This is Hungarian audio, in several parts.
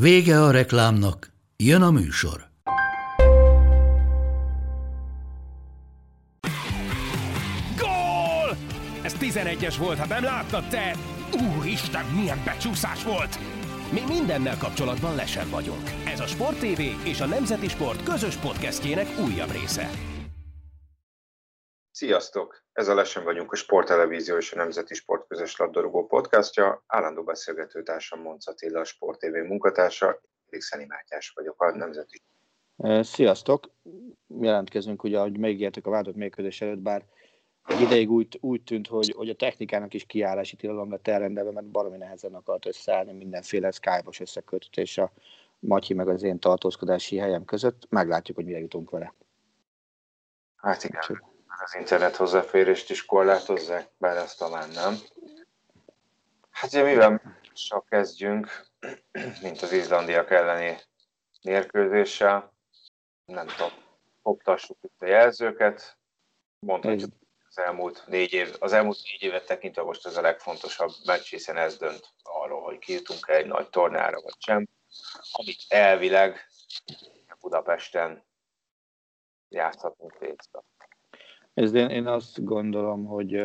Vége a reklámnak, jön a műsor. Gól! Ez 11-es volt, ha nem láttad te! Úristen, milyen becsúszás volt! Mi mindennel kapcsolatban lesen vagyunk. Ez a Sport TV és a Nemzeti Sport közös podcastjének újabb része. Sziasztok! Ez a Lesen vagyunk, a Sport Televízió és a Nemzeti Sport közös labdarúgó podcastja. Állandó beszélgetőtársam Monc Attila, a Sport TV munkatársa, és Mátyás vagyok, a Nemzeti. Sziasztok! Jelentkezünk, ugye, ahogy megígértük a válogatott mérkőzés előtt, bár egy ideig úgy tűnt, hogy a technikának is kiállási tilalom lett elrendelve, mert baromi nehezen akart összeállni mindenféle Skype-os összeköttetés a Matyi meg az én tartózkodási helyem között. Meglátjuk, hogy mire jutunk vele. Hát igen. Az internet hozzáférést is korlátozzák, bár azt talán nem. Hát ugye mivel csak kezdjünk, mint az izlandiak elleni mérkőzéssel, nem tudom, koptassuk itt a jelzőket. Mondhatjuk, az elmúlt négy évet tekintve most ez a legfontosabb meccs, hiszen ez dönt arról, hogy kijutunk egy nagy tornára vagy sem, amit elvileg Budapesten játszhatunk létre. Én azt gondolom, hogy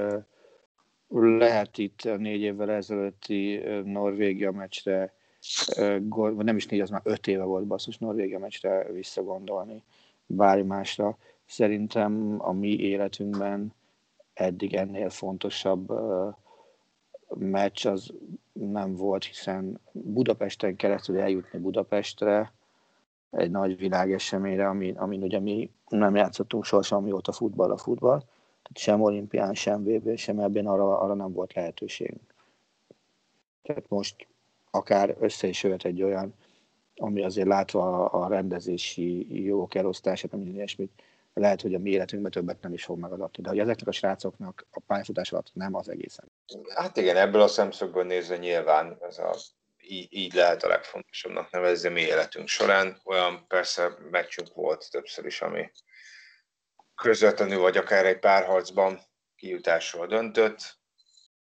lehet itt a 4 évvel ezelőtti Norvégia meccsre, nem is 4, az már 5 éve volt basszus, Norvégia meccsre visszagondolni bármi másra. Szerintem a mi életünkben eddig ennél fontosabb meccs az nem volt, hiszen Budapesten keresztül eljutni Budapestre, egy nagy világeseményre, amin ugye mi nem játszottunk sohasem, amióta futball. Tehát sem olimpián, sem VB, sem ebben arra nem volt lehetőségünk. Tehát most akár össze is jöhet egy olyan, ami azért látva a rendezési jogok elosztását, minden ilyesmit, lehet, hogy a mi életünkben többet nem is fog megadatni. De hogy ezeknek a srácoknak a pályafutás alatt nem az egészen. Hát igen, ebből a szemszögből nézve nyilván ez a így lehet a legfontosabbnak nevezni mi életünk során. Olyan persze meccsünk volt többször is, ami közvetlenül vagy akár egy párharcban kijutásról döntött.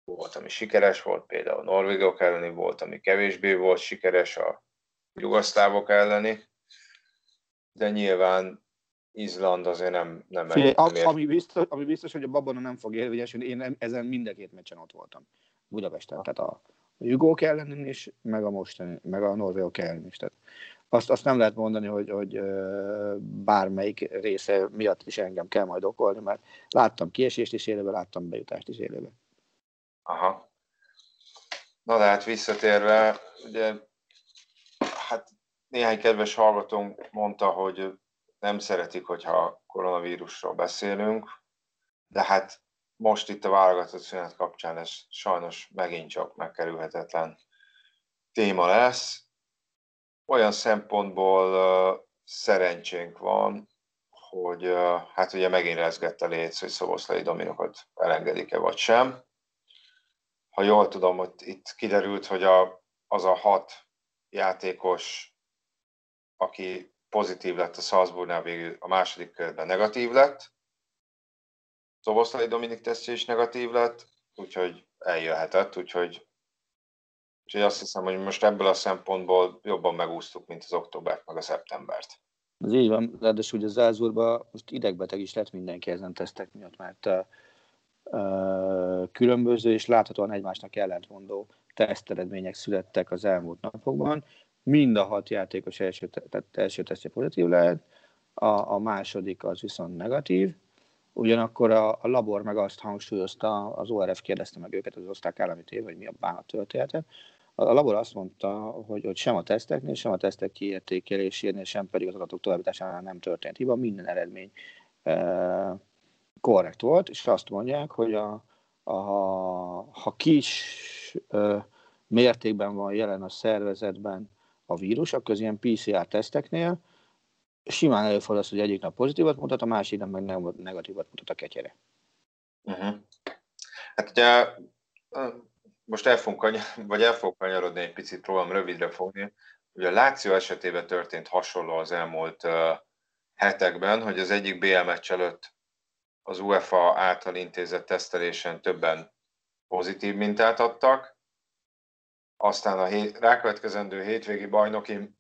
Volt, ami sikeres volt, például norvégok elleni, volt, ami kevésbé volt sikeres a jugoszlávok elleni. De nyilván Izland azért nem ami biztos, hogy a Babona nem fog érvényesülni, én ezen mind a két meccsen ott voltam. Budapesten, tehát a jugók ellen is, meg a norvégok ellen is. Tehát azt nem lehet mondani, hogy bármelyik része miatt is engem kell majd okolni, mert láttam kiesést is élőben, láttam bejutást is élőben. Aha. Na de hát visszatérve, ugye, hát néhány kedves hallgatónk mondta, hogy nem szeretik, hogyha koronavírusról beszélünk, de hát most itt a válogatott szünet kapcsán ez sajnos megint csak megkerülhetetlen téma lesz. Olyan szempontból szerencsénk van, hogy hát ugye megint rezgett a léc, hogy Szoboszlai Dominikot elengedik-e vagy sem. Ha jól tudom, hogy itt kiderült, hogy az a 6 játékos, aki pozitív lett a Salzburgnál, végül a második körben negatív lett. Szoboszlai Dominik tesztje is negatív lett, úgyhogy eljöhetett, úgyhogy azt hiszem, hogy most ebből a szempontból jobban megúsztuk, mint az októbert, meg a szeptembert. Ez így van, ráadásul az Salzburgban most idegbeteg is lett mindenki ezen tesztek miatt, mert különböző és láthatóan egymásnak ellentmondó teszteredmények születtek az elmúlt napokban. Mind a 6 játékos első tesztje pozitív lett, a második az viszont negatív. Ugyanakkor a labor meg azt hangsúlyozta, az ORF kérdezte meg őket, az osztrák állami tévé, hogy mi a bánat történetet. A labor azt mondta, hogy sem a teszteknél, sem a tesztek kiértékelésénél, sem pedig az adatok továbbításánál nem történt hiba, minden eredmény korrekt volt, és azt mondják, hogy ha kis mértékben van jelen a szervezetben a vírus, akkor az ilyen PCR-teszteknél simán előfordul az, hogy egyik nap pozitívat mutat, a másik nap meg negatívat mutat a ketyere. Uh-huh. Hát ugye most el fogok kanyarodni egy picit, próbálom rövidre fogni. Ugye a Lazio esetében történt hasonló az elmúlt hetekben, hogy az egyik BL meccs előtt az UEFA által intézett tesztelésen többen pozitív mintát adtak. Aztán a rákövetkezendő hétvégi bajnokin,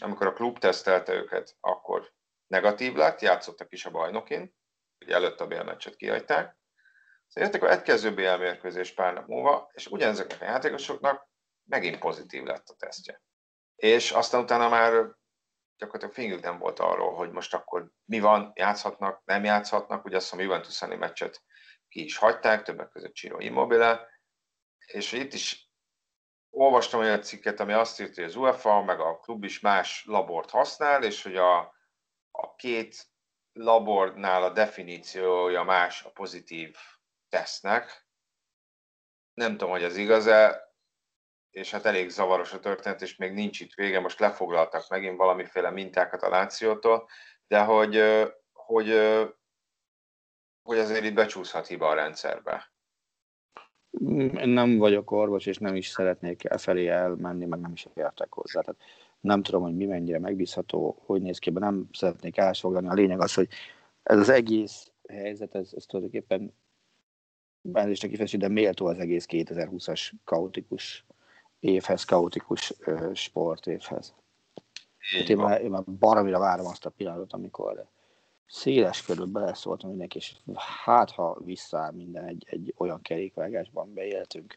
amikor a klub tesztelte őket, akkor negatív lett, játszottak is a bajnokin, ugye előtt a BL meccset kihagyták. Szóval jöttek a következő BL mérkőzés pár nap múlva, és ugyanezeknek a játékosoknak megint pozitív lett a tesztje. És aztán utána már gyakorlatilag fingük nem volt arról, hogy most akkor mi van, játszhatnak, nem játszhatnak. Ugye azt hiszem, a Juventus elleni meccset ki is hagyták, többek között Ciro Immobile, és itt is olvastam olyan cikket, ami azt írt, hogy az UEFA, meg a klub is más labort használ, és hogy a két labornál a definíciója más a pozitív tesznek. Nem tudom, hogy ez igaz-e, és hát elég zavaros a történet, és még nincs itt vége, most lefoglaltak megint valamiféle mintákat a Lációtól, de hogy azért itt becsúszhat hiba a rendszerbe. Nem vagyok orvos, és nem is szeretnék felé elmenni, meg nem is értek hozzá. Tehát nem tudom, hogy mi mennyire megbízható, hogy néz ki, nem szeretnék ásfoglalni. A lényeg az, hogy ez az egész helyzet, ez tulajdonképpen bázisra kifejező, de méltó az egész 2020-as kaotikus évhez, kaotikus sportévhez. Hát én már baromira várom azt a pillanatot, amikor széles körül beleszóltam mindenki, és hát ha visszaáll minden egy olyan kerékvágásban beéltünk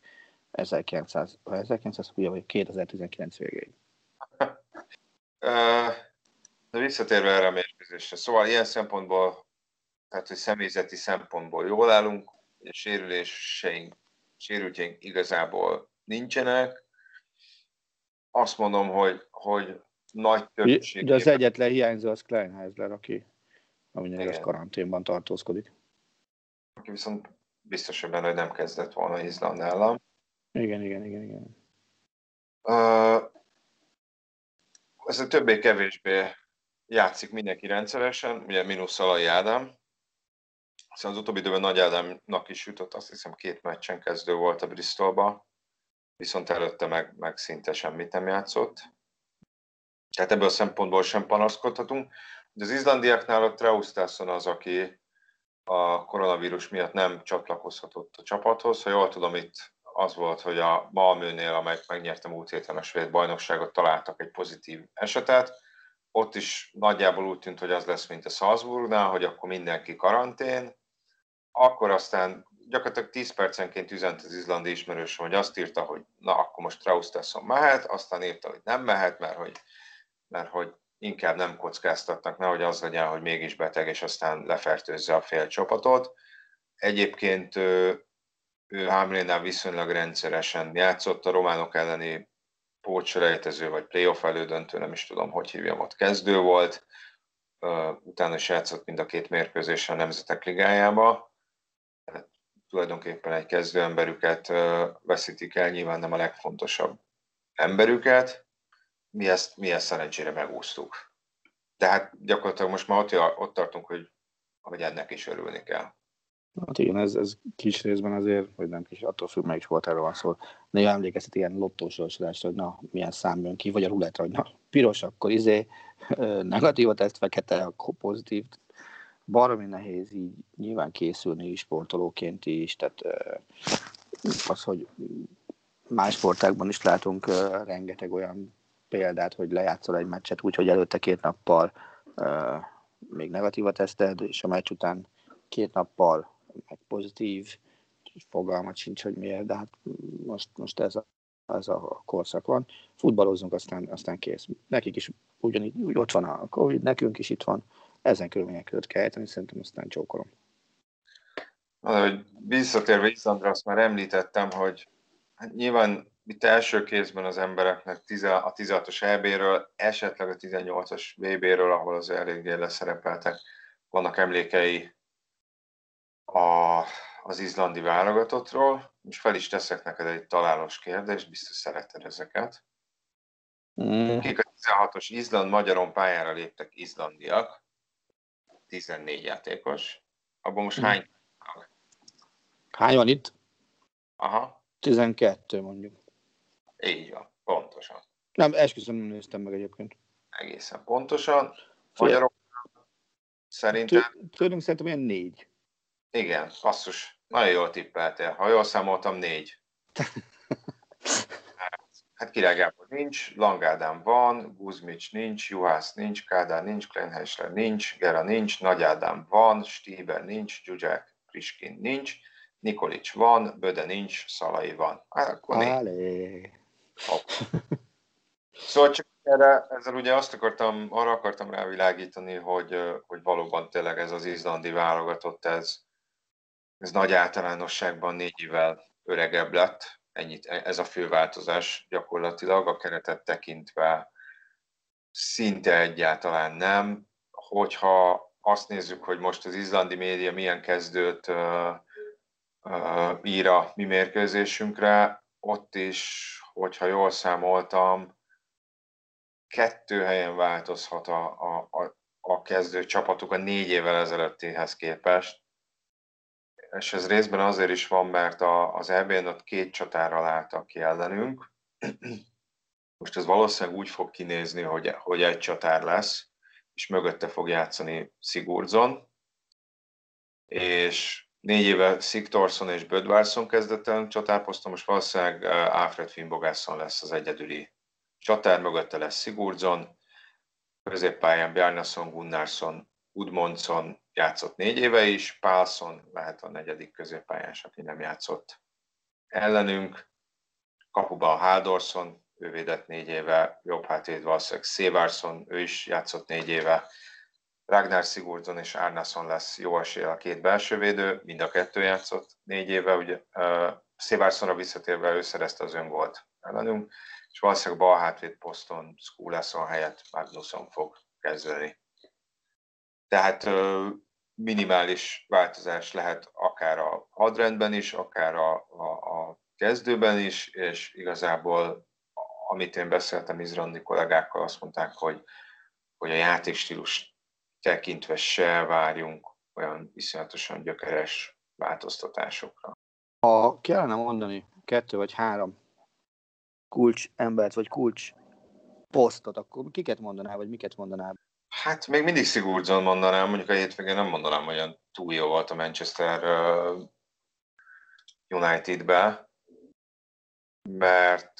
2019 végéig. De visszatérve erre a mérkőzésre, szóval ilyen szempontból, tehát hogy személyzeti szempontból jól állunk, a sérültjeink igazából nincsenek. Azt mondom, hogy nagy többség... De az egyetlen hiányzó az Kleinheisler, ami nyilván karanténban tartózkodik. Aki viszont biztos, hogy benne, hogy nem kezdett volna Izland ellen. Igen. Ez a többé-kevésbé játszik mindenki rendszeresen, ugye mínusz Nagy Ádám. Szóval az utóbbi időben Nagy Ádámnak is jutott, azt hiszem 2 meccsen kezdő volt a Bristolba, viszont előtte meg szinte semmit nem játszott. Tehát ebből a szempontból sem panaszkodhatunk. De az izlandiaknál a Traustason az, aki a koronavírus miatt nem csatlakozhatott a csapathoz. Ha jól tudom, itt az volt, hogy a Malmönél, amelyik megnyerte múlt héten a svéd bajnokságot, találtak egy pozitív esetet. Ott is nagyjából úgy tűnt, hogy az lesz, mint a Salzburgnál, hogy akkor mindenki karantén. Akkor aztán gyakorlatilag 10 percenként üzent az izlandi ismerősöm, hogy azt írta, hogy na, akkor most Traustason mehet, aztán írta, hogy nem mehet, mert hogy inkább nem kockáztatnak, nehogy az legyen, hogy mégis beteg, és aztán lefertőzze a fél csapatot. Egyébként ő Hamrénál viszonylag rendszeresen játszott, a románok elleni pótselejtező vagy playoff elődöntő, nem is tudom, hogy hívjam, ott kezdő volt, utána is játszott mind a 2 mérkőzésre a Nemzetek Ligájába. Tehát tulajdonképpen egy kezdő emberüket veszítik el, nyilván nem a legfontosabb emberüket. Mi ezt szerencsére megúsztuk. Tehát gyakorlatilag most már ott tartunk, hogy ennek is örülni kell. Hát igen, ez kis részben azért, hogy nem kis, attól függ, melyik sportáról van szó. Néha emlékeztet ilyen lottósorsolásra, hogy na, milyen szám jön ki, vagy a rulettra, hogy na, piros, akkor negatív a teszt, fekete, akkor pozitív. Baromi nehéz így nyilván készülni sportolóként is, tehát az, hogy más sportákban is látunk rengeteg olyan példát, hogy lejátszol egy meccset úgy, hogy előtte 2 nappal még negatíva teszted, és a meccs után 2 nappal meg pozitív, fogalmat sincs, hogy miért, de hát most ez a korszak van. Futballozunk, aztán kész. Nekik is ugyanígy úgy ott van a Covid, nekünk is itt van. Ezen körülmények között kell ejteni, szerintem aztán csókolom. Visszatérve Izlandra, azt már említettem, hogy hát nyilván itt első kézben az embereknek a 16-os EB-ről, esetleg a 18-as VB-ről, ahol az eléggé leszerepeltek, vannak emlékei az izlandi válogatottról. Most fel is teszek neked egy találós kérdést, biztos szereted ezeket. Kik a 16-os Izland, magyaron pályára léptek izlandiak, 14 játékos. Abban most hány? Hány van itt? Aha. 12 mondjuk. Így van, pontosan. Nem, esküszöm, nem néztem meg egyébként. Egészen pontosan. Magyarok szerintem... Tőlünk szerintem ilyen 4. Igen, basszus. Nagyon jól tippeltél. Ha jól számoltam, 4. Hát Király Gábor nincs, Lang Ádám van, Guzmics nincs, Juhász nincs, Kádár nincs, Kleinheisler nincs, Gera nincs, Nagy Ádám van, Stíber nincs, Gyugyák Kriskin nincs, Nikolics van, Böde nincs, Szalai van. Hát akkor négy. Szóval csak erre, ezzel ugye arra akartam rávilágítani, hogy valóban tényleg ez az izlandi válogatott, ez nagy általánosságban 4 évvel öregebb lett. Ennyit, ez a fő változás gyakorlatilag, a keretet tekintve szinte egyáltalán nem. Hogyha azt nézzük, hogy most az izlandi média milyen kezdőt ír a mi mérkőzésünkre, ott is, hogyha jól számoltam, 2 helyen változhat a kezdő csapatuk a 4 évvel ezelőttihez képest. És ez részben azért is van, mert az EB-n ott 2 csatára álltak ki ellenünk. Most ez valószínűleg úgy fog kinézni, hogy 1 csatár lesz, és mögötte fog játszani Sigurðsson. És 4 éve Sigþórsson és Bödvarsson kezdett el csatárposzton, most valószínűleg Alfred Finbogasson lesz az egyedüli csatár, mögötte lesz Sigurðsson, középpályán Bjarnason, Gunnarsson, Gudmundsson játszott 4 éve is, Pálsson lehet a 4. középpályás, aki nem játszott ellenünk, kapuban Halldórsson, ő védett 4 éve, jobb hátvéd valószínűleg Sigurðsson, ő is játszott 4 éve, Ragnar Sigurðsson és Arnason lesz jó esélye a 2 belső védő, mind a 2 játszott 4 éve, ugye Sigurdssonra visszatérve ő szerezte az öngolt ellenünk, és valószínűleg bal hátvéd poszton Skúlászon helyett Magnusson fog kezdeni. Tehát minimális változás lehet akár a hadrendben is, akár a kezdőben is, és igazából, amit én beszéltem izlandi kollégákkal, azt mondták, hogy a játékstílus tekintve se várjunk olyan iszonyatosan gyökeres változtatásokra. Ha kellene mondani 2 vagy 3 kulcs embert, vagy kulcs posztot, akkor kiket mondanál, vagy miket mondanál? Hát még mindig Sigurðsson mondanám, mondjuk a hétvégén nem mondanám, olyan túl jó volt a Manchester United-be, mert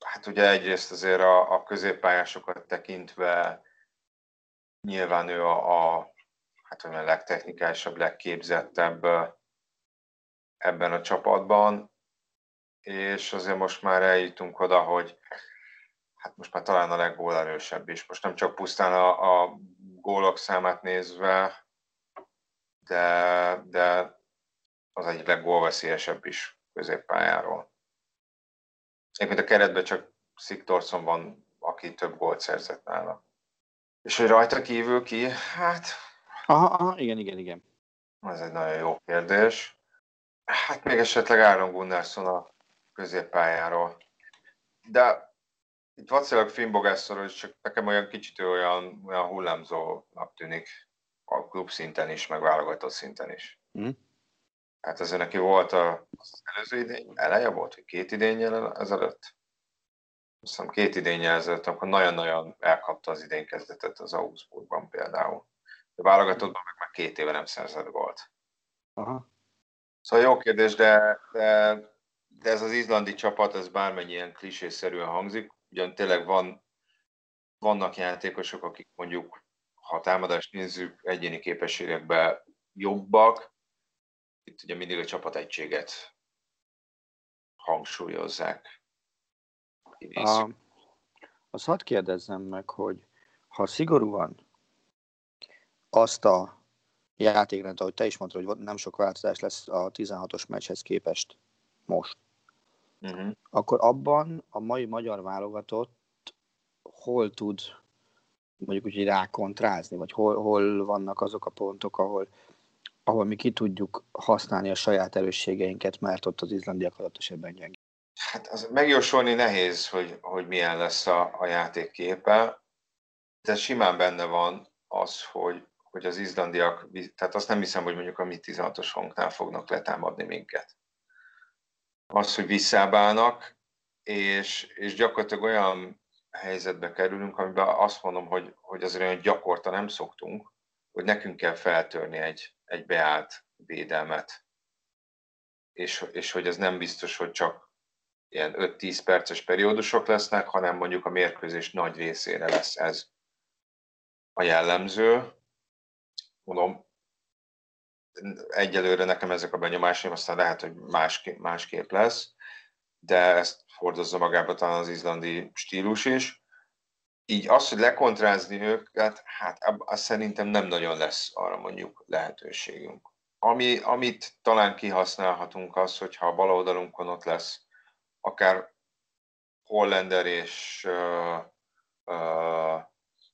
hát ugye egyrészt azért a középpályásokat tekintve nyilván ő hát olyan legtechnikásabb, legképzettebb ebben a csapatban, és azért most már eljutunk oda, hogy hát most már talán a leggólerősebb is. Most nem csak pusztán a gólok számát nézve, de az egyik leggólveszélyesebb is középpályáról. Egyébként a keretben csak Sigþórsson van, aki több gólt szerzett nála. És hogy rajta kívül ki? Hát... Aha, igen. Ez egy nagyon jó kérdés. Hát még esetleg Áron Gunnarsson a középpályáról. De... Itt vacillag Finbogasszorról, csak nekem olyan kicsit olyan hullámzónak tűnik a klub szinten is, meg válogatott szinten is. Hát azért neki volt az előző idény, eleje volt, hogy 2 idénnyel ezelőtt. Azt hiszem 2 idénnyel ezelőtt, akkor nagyon-nagyon elkapta az idén kezdetet az Augsburgban például. A válogatottban meg már 2 éve nem szerzett gólt. Aha. Szóval jó kérdés, de ez az izlandi csapat, ez bármennyien klisészerűen hangzik, ugyan tényleg vannak játékosok, akik mondjuk, ha támadást nézzük, egyéni képességekben jobbak. Itt ugye mindig a csapategységet hangsúlyozzák. Azt hadd kérdezzem meg, hogy ha szigorúan azt a játékrendet, ahogy te is mondtad, hogy nem sok változás lesz a 16-os meccshez képest most, akkor abban a mai magyar válogatott hol tud mondjuk úgy rákontrázni, vagy hol vannak azok a pontok, ahol mi ki tudjuk használni a saját erősségeinket, mert ott az izlandiak adott esetben gyengébb. Hát az megjósolni nehéz, hogy milyen lesz a játékképe. Tehát simán benne van az, hogy az izlandiak, tehát azt nem hiszem, hogy mondjuk a mi 16-os honknál fognak letámadni minket. Az, hogy visszábálnak, és gyakorlatilag olyan helyzetbe kerülünk, amiben azt mondom, hogy azért olyan gyakorta nem szoktunk, hogy nekünk kell feltörni egy beállt védelmet. És hogy ez nem biztos, hogy csak ilyen 5-10 perces periódusok lesznek, hanem mondjuk a mérkőzés nagy részére lesz ez a jellemző. Mondom, egyelőre nekem ezek a benyomásaim, aztán lehet, hogy másképp lesz, de ezt hordozza magába talán az izlandi stílus is. Így az, hogy lekontrázni őket, hát az szerintem nem nagyon lesz arra mondjuk lehetőségünk. Amit talán kihasználhatunk az, hogyha a bal oldalunkon ott lesz akár Hollander és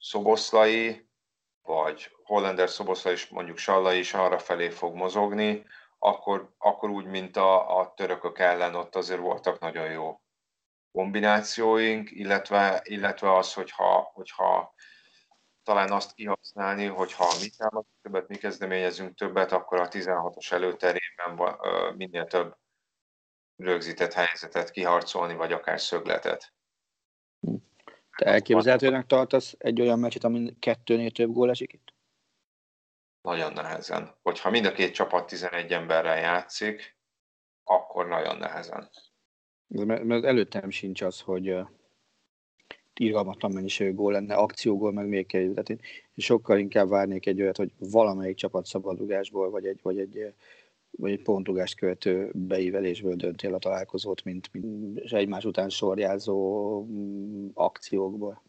Szoboszlai, vagy Hollander-Szoboszlai is, mondjuk Sallai is arra felé fog mozogni, akkor úgy, mint a törökök ellen ott azért voltak nagyon jó kombinációink, illetve az, hogyha talán azt kihasználni, hogyha mi támadunk többet, mi kezdeményezünk többet, akkor a 16-os előterében minél több rögzített helyzetet kiharcolni, vagy akár szögletet. Te elképzelhetőnek tartasz egy olyan meccset, amin 2-nél több gól esik itt? Nagyon nehezen. Hogyha mind a két csapat 11 emberrel játszik, akkor nagyon nehezen. Mert előttem sincs az, hogy irgalmatlan mennyiségű gól lenne, akciógól, meg még kell. Tehát én sokkal inkább várnék egy olyat, hogy valamelyik csapat szabadrugásból, vagy egy pontrugást követő beívelésből döntél a találkozót, mint egymás után sorjázó akciókból.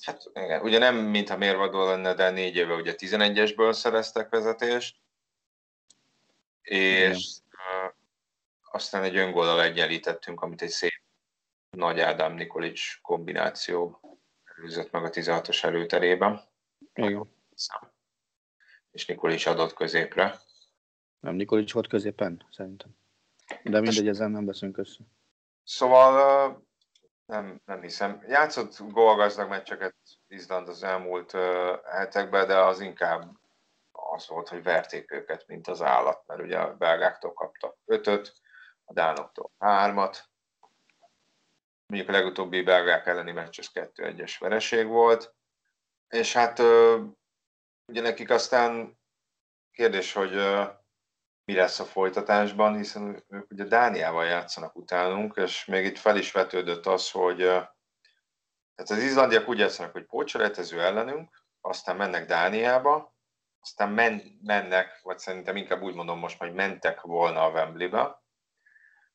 Hát igen, ugye nem mintha mérvadó lenne, de 4 éve ugye 11-esből szereztek vezetést, és aztán egy öngóllal egyenlítettünk, amit egy szép Nagy Ádám Nikolics kombináció előzött meg a 16-os előterében. Igen. És Nikolics adott középre. Nem, Nikolics volt középen, szerintem. De mindegy, ezen nem beszélünk össze. Szóval nem hiszem. Játszott gólgazdag meccseket Izland az elmúlt hetekben, de az inkább az volt, hogy verték őket, mint az állat, mert ugye a belgáktól kaptak 5-öt, a dánoktól 3-at. Mondjuk a legutóbbi belgák elleni meccs az 2-1-es vereség volt. És hát ugye nekik aztán kérdés, hogy mi lesz a folytatásban, hiszen ők ugye Dániával játszanak utánunk, és még itt fel is vetődött az, hogy tehát az izlandiak úgy játszanak, hogy pótcselejtező ellenünk, aztán mennek Dániába, aztán mennek, vagy szerintem inkább úgy mondom most, hogy mentek volna a Wembleybe.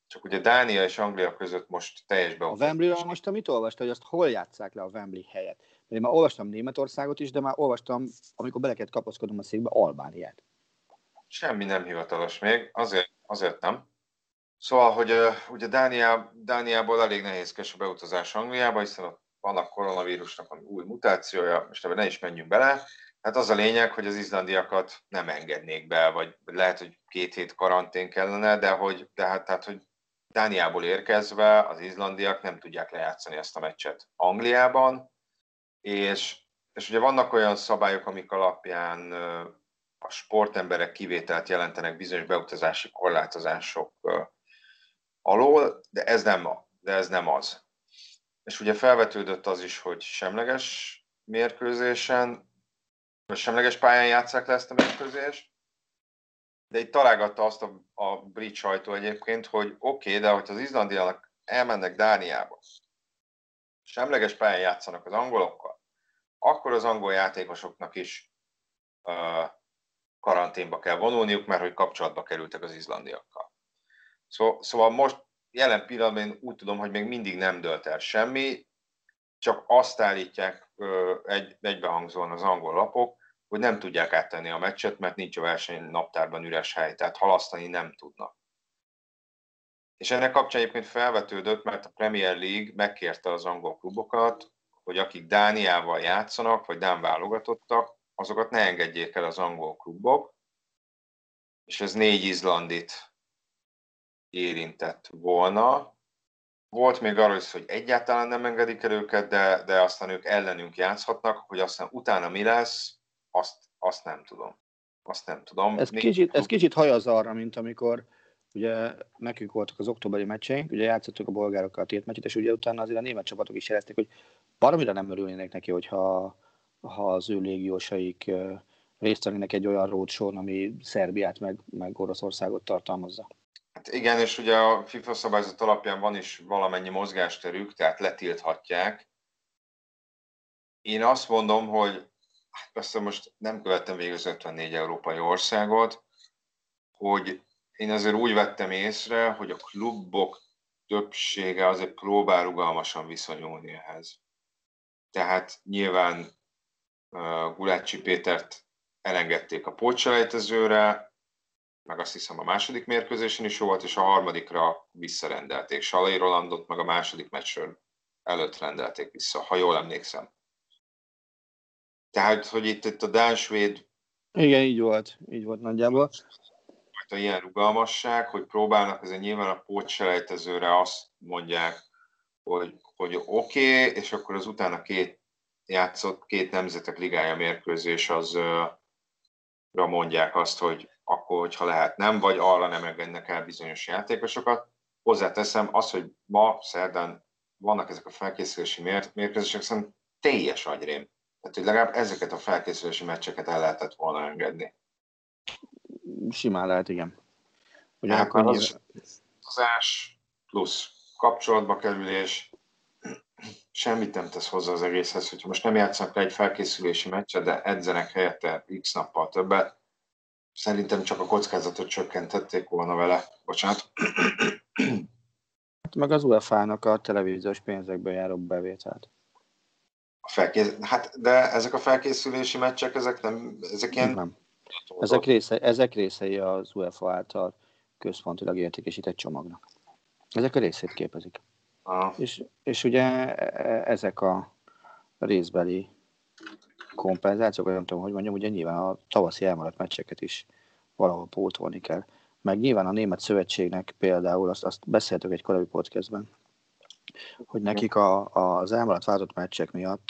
Csak ugye Dánia és Anglia között most teljesben... A Wembleyről most amit olvastad, hogy azt hol játsszák le a Wembley helyet? Mert én már olvastam Németországot is, de már olvastam, amikor beleket kapaszkodom a székbe, Albániát. Semmi nem hivatalos még, azért nem. Szóval, hogy ugye Dániából elég nehézkes a beutazás Angliába, hiszen ott vannak koronavírusnak új mutációja, most ebben ne is menjünk bele. Hát az a lényeg, hogy az izlandiakat nem engednék be, vagy lehet, hogy 2 hét karantén kellene, de hogy Dániából érkezve az izlandiak nem tudják lejátszani ezt a meccset Angliában, és ugye vannak olyan szabályok, amik alapján a sportemberek kivételt jelentenek bizonyos beutazási korlátozások alól, de ez nem az. És ugye felvetődött az is, hogy semleges mérkőzésen, vagy semleges pályán játsszák le ezt a mérkőzést, de itt találgatta azt a brit sajtó egyébként, hogy oké, de hogyha az izlandiak elmennek Dániába, semleges pályán játszanak az angolokkal, akkor az angol játékosoknak is karanténba kell vonulniuk, mert hogy kapcsolatba kerültek az izlandiakkal. Szóval most jelen pillanatban én úgy tudom, hogy még mindig nem dölt el semmi, csak azt állítják egybehangzóan az angol lapok, hogy nem tudják áttenni a meccset, mert nincs a verseny naptárban üres hely, tehát halasztani nem tudnak. És ennek kapcsán egyébként felvetődött, mert a Premier League megkérte az angol klubokat, hogy akik Dániával játszanak, vagy dán válogatottak, azokat ne engedjék el az angol klubok, és ez 4 izlandit érintett volna, Volt még arról is, hogy egyáltalán nem engedik el őket, de aztán ők ellenünk játszhatnak, hogy aztán utána mi lesz, azt nem tudom. Azt nem tudom. Ez kicsit hajaz arra, mint amikor ugye nekünk voltak az októberi meccseink, ugye játszottuk a bolgárokkal a tét meccset, és ugye utána azért a német csapatok is jelezték, hogy baromira nem örülnének neki, hogyha az ő légiósaik részt vennének egy olyan roadshow, ami Szerbiát meg Oroszországot tartalmazza. Hát igen, és ugye a FIFA szabályzat alapján van is valamennyi mozgásterük, tehát letilthatják. Én azt mondom, hogy hát persze most nem követtem végig az 54 európai országot, hogy én azért úgy vettem észre, hogy a klubok többsége azért próbál rugalmasan viszonyulni ehhez. Tehát nyilván Gulácsi Pétert elengedték a pótselejtezőre, meg azt hiszem a második mérkőzésen is jó volt, és a harmadikra visszarendelték. Salai Rolandot meg a második meccsről előtt rendelték vissza, ha jól emlékszem. Tehát, hogy itt a dán-svéd... Igen, így volt nagyjából. A ilyen rugalmasság, hogy próbálnak, azért nyilván a pótselejtezőre azt mondják, hogy oké, és akkor az utána két nemzetek ligája mérkőzés azra mondják azt, hogy akkor, hogyha lehet nem, vagy arra nem engednek el bizonyos játékosokat. Hozzáteszem azt, hogy ma szerdán vannak ezek a felkészülési mérkőzések, szerintem teljes agyrém. Tehát, hogy legalább ezeket a felkészülési meccseket el lehetett volna engedni. Simán lehet, igen. Ugyanakkor az ás plusz kapcsolatba kerülés semmit nem tesz hozzá az egészhez, hogyha most nem játszanak egy felkészülési meccset, de edzenek helyette x nappal többet, szerintem csak a kockázatot csökkentették volna vele. Bocsánat. Hát meg az UEFA-nak a televíziós pénzekből járó bevételt. Hát, de ezek a felkészülési meccsek, ezek nem. Ezek részei az UEFA által központilag értékesített csomagnak. Ezek a részét képezik. Ah. És ugye ezek a részbeli kompenzációk, nem tudom, hogy mondjam, ugye nyilván a tavaszi elmaradt meccseket is valahol pótolni kell. Meg nyilván a Német Szövetségnek például, azt beszéltük egy korábbi podcastben, hogy nekik az elmaradt váltott meccsek miatt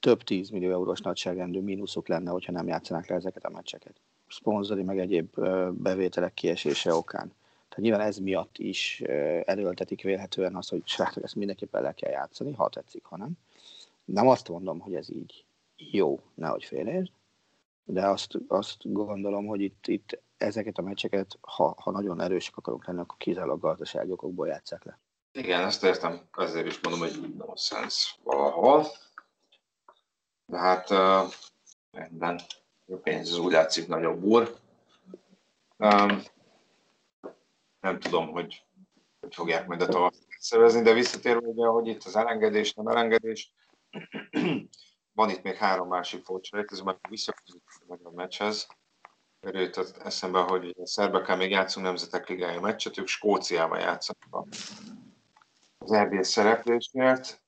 több 10 millió eurós nagyságrendű mínuszuk lenne, hogyha nem játszanák le ezeket a meccseket. Szponzori, meg egyéb bevételek kiesése okán. Tehát nyilván ez miatt is erőltetik vélhetően azt, hogy srácok, ezt mindenképpen le kell játszani, ha tetszik, ha nem. Nem azt mondom, hogy ez így jó, nehogy félérd, de azt gondolom, hogy itt ezeket a meccseket, ha nagyon erősek akarunk lenni, akkor kizárólag gazdasági okokból játsszák le. Igen, ezt értem. Azért is mondom, hogy nonsense valahol. De hát rendben, a pénz az úgy látszik nagyobb úr. Nem tudom, hogy fogják majd a tavaszt szervezni, de visszatérve ugye, hogy itt az elengedés, nem elengedés. Van itt még három másik pótselejtező, mert visszaküzdjük a meccshez. Erőt eszembe, hogy a szerbekkel még játszunk Nemzetek Ligája meccset, ők Skóciában játszanak az RB szereplésért.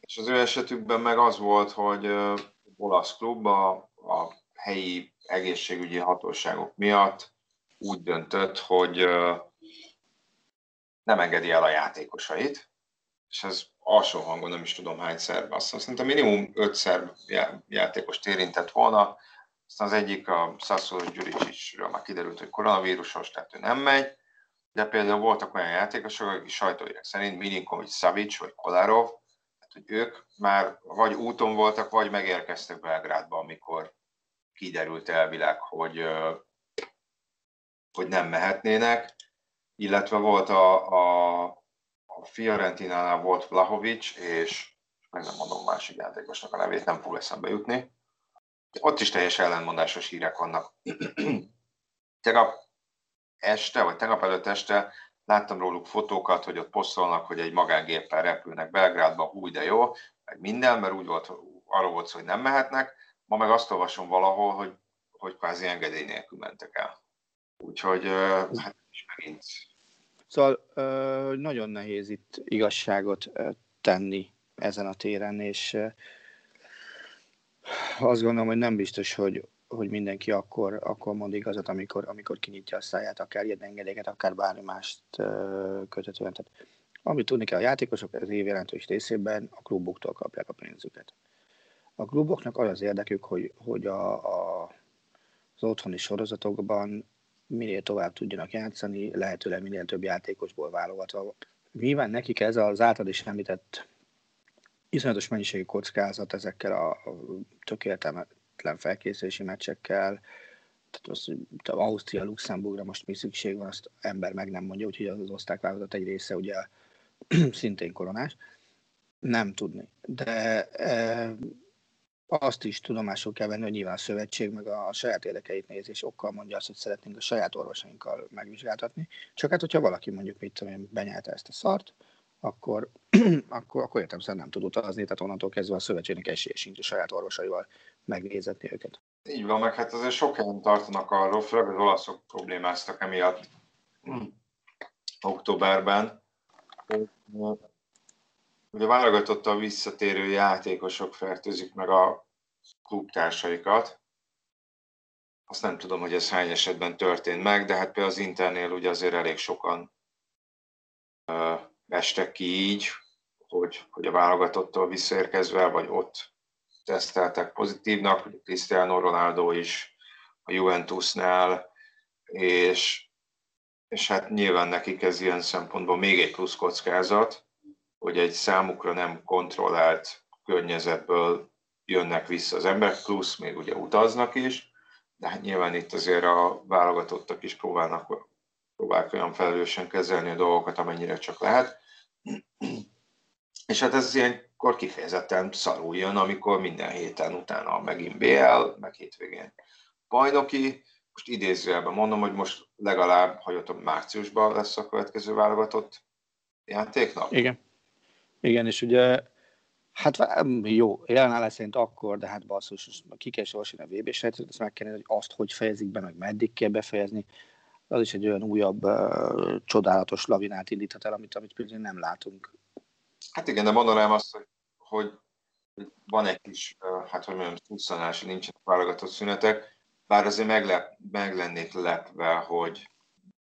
És az ő esetükben meg az volt, hogy olasz klub a helyi egészségügyi hatóságok miatt úgy döntött, hogy nem engedi el a játékosait, és ez alsó hangon nem is tudom hány szerb, azt szerintem minimum 5 szerb játékost érintett volna, aztán az egyik a Sassuolo Gyuricsicsről már kiderült, hogy koronavírusos, tehát ő nem megy, de például voltak olyan játékosok, akik sajtóhírek szerint Milinkovic, Savic vagy Kolarov, hogy ők már vagy úton voltak, vagy megérkeztek Belgrádba, amikor kiderült elvileg, hogy nem mehetnének. Illetve volt a Fiorentinánál volt Vlahovic, és meg nem mondom másik játékosnak a nevét, nem fog eszembe jutni. Ott is teljes ellenmondásos hírek vannak. Tegnap előtt este láttam róluk fotókat, hogy ott posztolnak, hogy egy magángéppel repülnek Belgrádba, húj de jó, meg minden, mert úgy volt, arról volt szó, hogy nem mehetnek. Ma meg azt olvasom valahol, hogy kvázi engedély nélkül mentek el. Úgyhogy hát is megint. Szóval nagyon nehéz itt igazságot tenni ezen a téren, és azt gondolom, hogy nem biztos, hogy mindenki akkor mond igazat, amikor kinyitja a száját, akár ilyen engedélyeket, akár bármi mást kötetően. Tehát Amit tudni kell, a játékosok az év jelentős részében a kluboktól kapják a pénzüket. A kluboknak az az érdekük, hogy az otthoni sorozatokban minél tovább tudjanak játszani, lehetőleg minél több játékosból válogatva. Nyilván nekik ez az által is említett iszonyatos mennyiségű kockázat ezekkel a tökéletlen felkészülési meccsekkel, tehát azt, Ausztria, Luxemburgra most mi szükség van, azt ember meg nem mondja, úgyhogy az osztrák válogatott egy része ugye szintén koronás. Nem tudni. De azt is tudomásul kell venni, hogy nyilván a szövetség meg a saját érdekeit nézi, és okkal mondja azt, hogy szeretnénk a saját orvosainkkal megvizsgáltatni. Csak hát, hogyha valaki mondjuk, mit tudom én, benyelte ezt a szart, akkor értem szerintem nem tud utazni, tehát onnantól kezdve a szövetségnek esélye sincs a saját orvosaival megnézetni őket. Így van, meg hát azért sok helyen tartanak arról, főleg az olaszok problémáztak emiatt októberben. Ugye válogatottan visszatérő játékosok fertőzik meg a klubtársaikat. Azt nem tudom, hogy ez hány esetben történt meg, de hát például az Internél ugye azért elég sokan estek ki így, hogy a válogatottan visszaérkezve, vagy ott teszteltek pozitívnak, ugye Cristiano Ronaldo is a Juventusnál, és hát nyilván nekik ez ilyen szempontból még egy plusz kockázat, hogy egy számukra nem kontrollált környezetből jönnek vissza az emberek, plusz még ugye utaznak is, de hát nyilván itt azért a válogatottak is próbálják olyan felelősen kezelni a dolgokat, amennyire csak lehet. És hát ez ilyenkor kifejezetten szarul jön, amikor minden héten utána megint BL, meg hétvégén bajnoki. Most idézőjelben mondom, hogy most legalább, ha jöttem, márciusban lesz a következő válogatott játéknap. Igen, és ugye, hát jó, jelenállás szerint akkor, de hát basszus, ki kell sorsolni a VB-selejtezőt, azt meg kell nézni, hogy azt hogy fejezik be, meg meddig kell befejezni, az is egy olyan újabb, csodálatos lavinát indíthat el, amit például nem látunk. Hát igen, de mondanám azt, hogy van egy kis, hát hogy mondjam, szusszanási, nincsenek válogatott szünetek, bár azért meg lennék lepve, hogy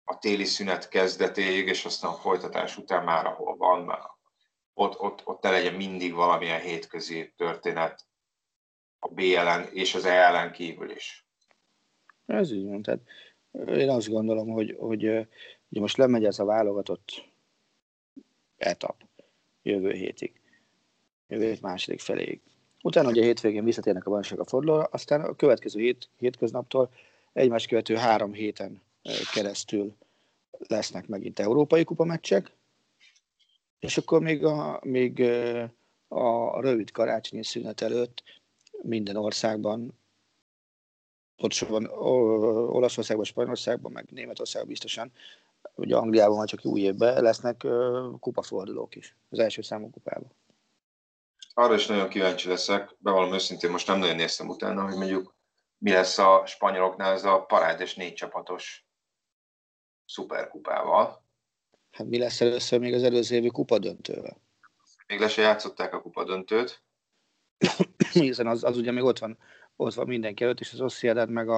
a téli szünet kezdetéig, és aztán a folytatás után már ahol van, már ott ne legyen mindig valamilyen hétközi történet a BL-en és az EL-en kívül is. Ez így van, tehát én azt gondolom, hogy most lemegy ez a válogatott etap jövő hétig, jövő hét második feléig. Utána ugye hétvégén visszatérnek a bajnokság a fordulóra, aztán a következő hétköznaptól egymás követő 3 héten keresztül lesznek megint európai kupameccsek, és akkor még a rövid karácsonyi szünet előtt minden országban, pontosabban Olaszországban, Spanyolországban, meg Németországban biztosan, ugye Angliában már csak új évben lesznek kupafordulók is, az első számú kupában. Arra is nagyon kíváncsi leszek, bevallom őszintén, most nem nagyon néztem utána, hogy mondjuk mi lesz a spanyoloknál ez a parádés 4 csapatos szuperkupával. Hát mi lesz először még az előző évi kupadöntővel? Még le se játszották a kupadöntőt. Hiszen az ugye még ott van mindenki előtt, és az Sociedad meg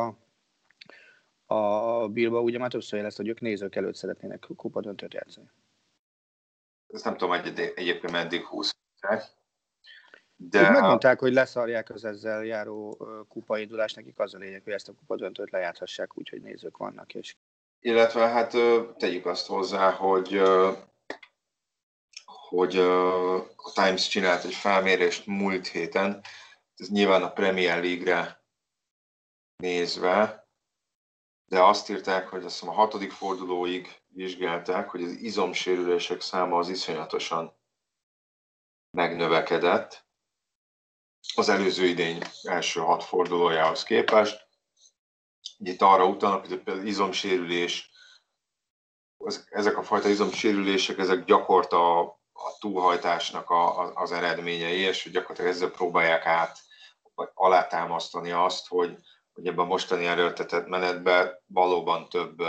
a Bilbao ugye már többször jelezte, hogy ők nézők előtt szeretnének kupadöntőt játszani. Ezt nem tudom, egyébként eddig 20. De megmondták, hogy leszarják az ezzel járó kupaindulás, nekik az a lényeg, hogy ezt a kupadöntőt lejáthassák úgy, hogy nézők vannak is. Illetve hát tegyük azt hozzá, hogy a Times csinált egy felmérést múlt héten, ez nyilván a Premier League-re nézve, de azt írták, hogy azt hiszem a 6. fordulóig vizsgálták, hogy az izomsérülések száma az iszonyatosan megnövekedett az előző idény első 6 fordulójához képest. Itt arra utalnak, hogy például izomsérülés, ezek a fajta izomsérülések, ezek gyakorta a túlhajtásnak az eredményei, és hogy gyakorlatilag ezzel próbálják át, vagy alátámasztani azt, hogy ebben a mostani erőltetett menetben valóban több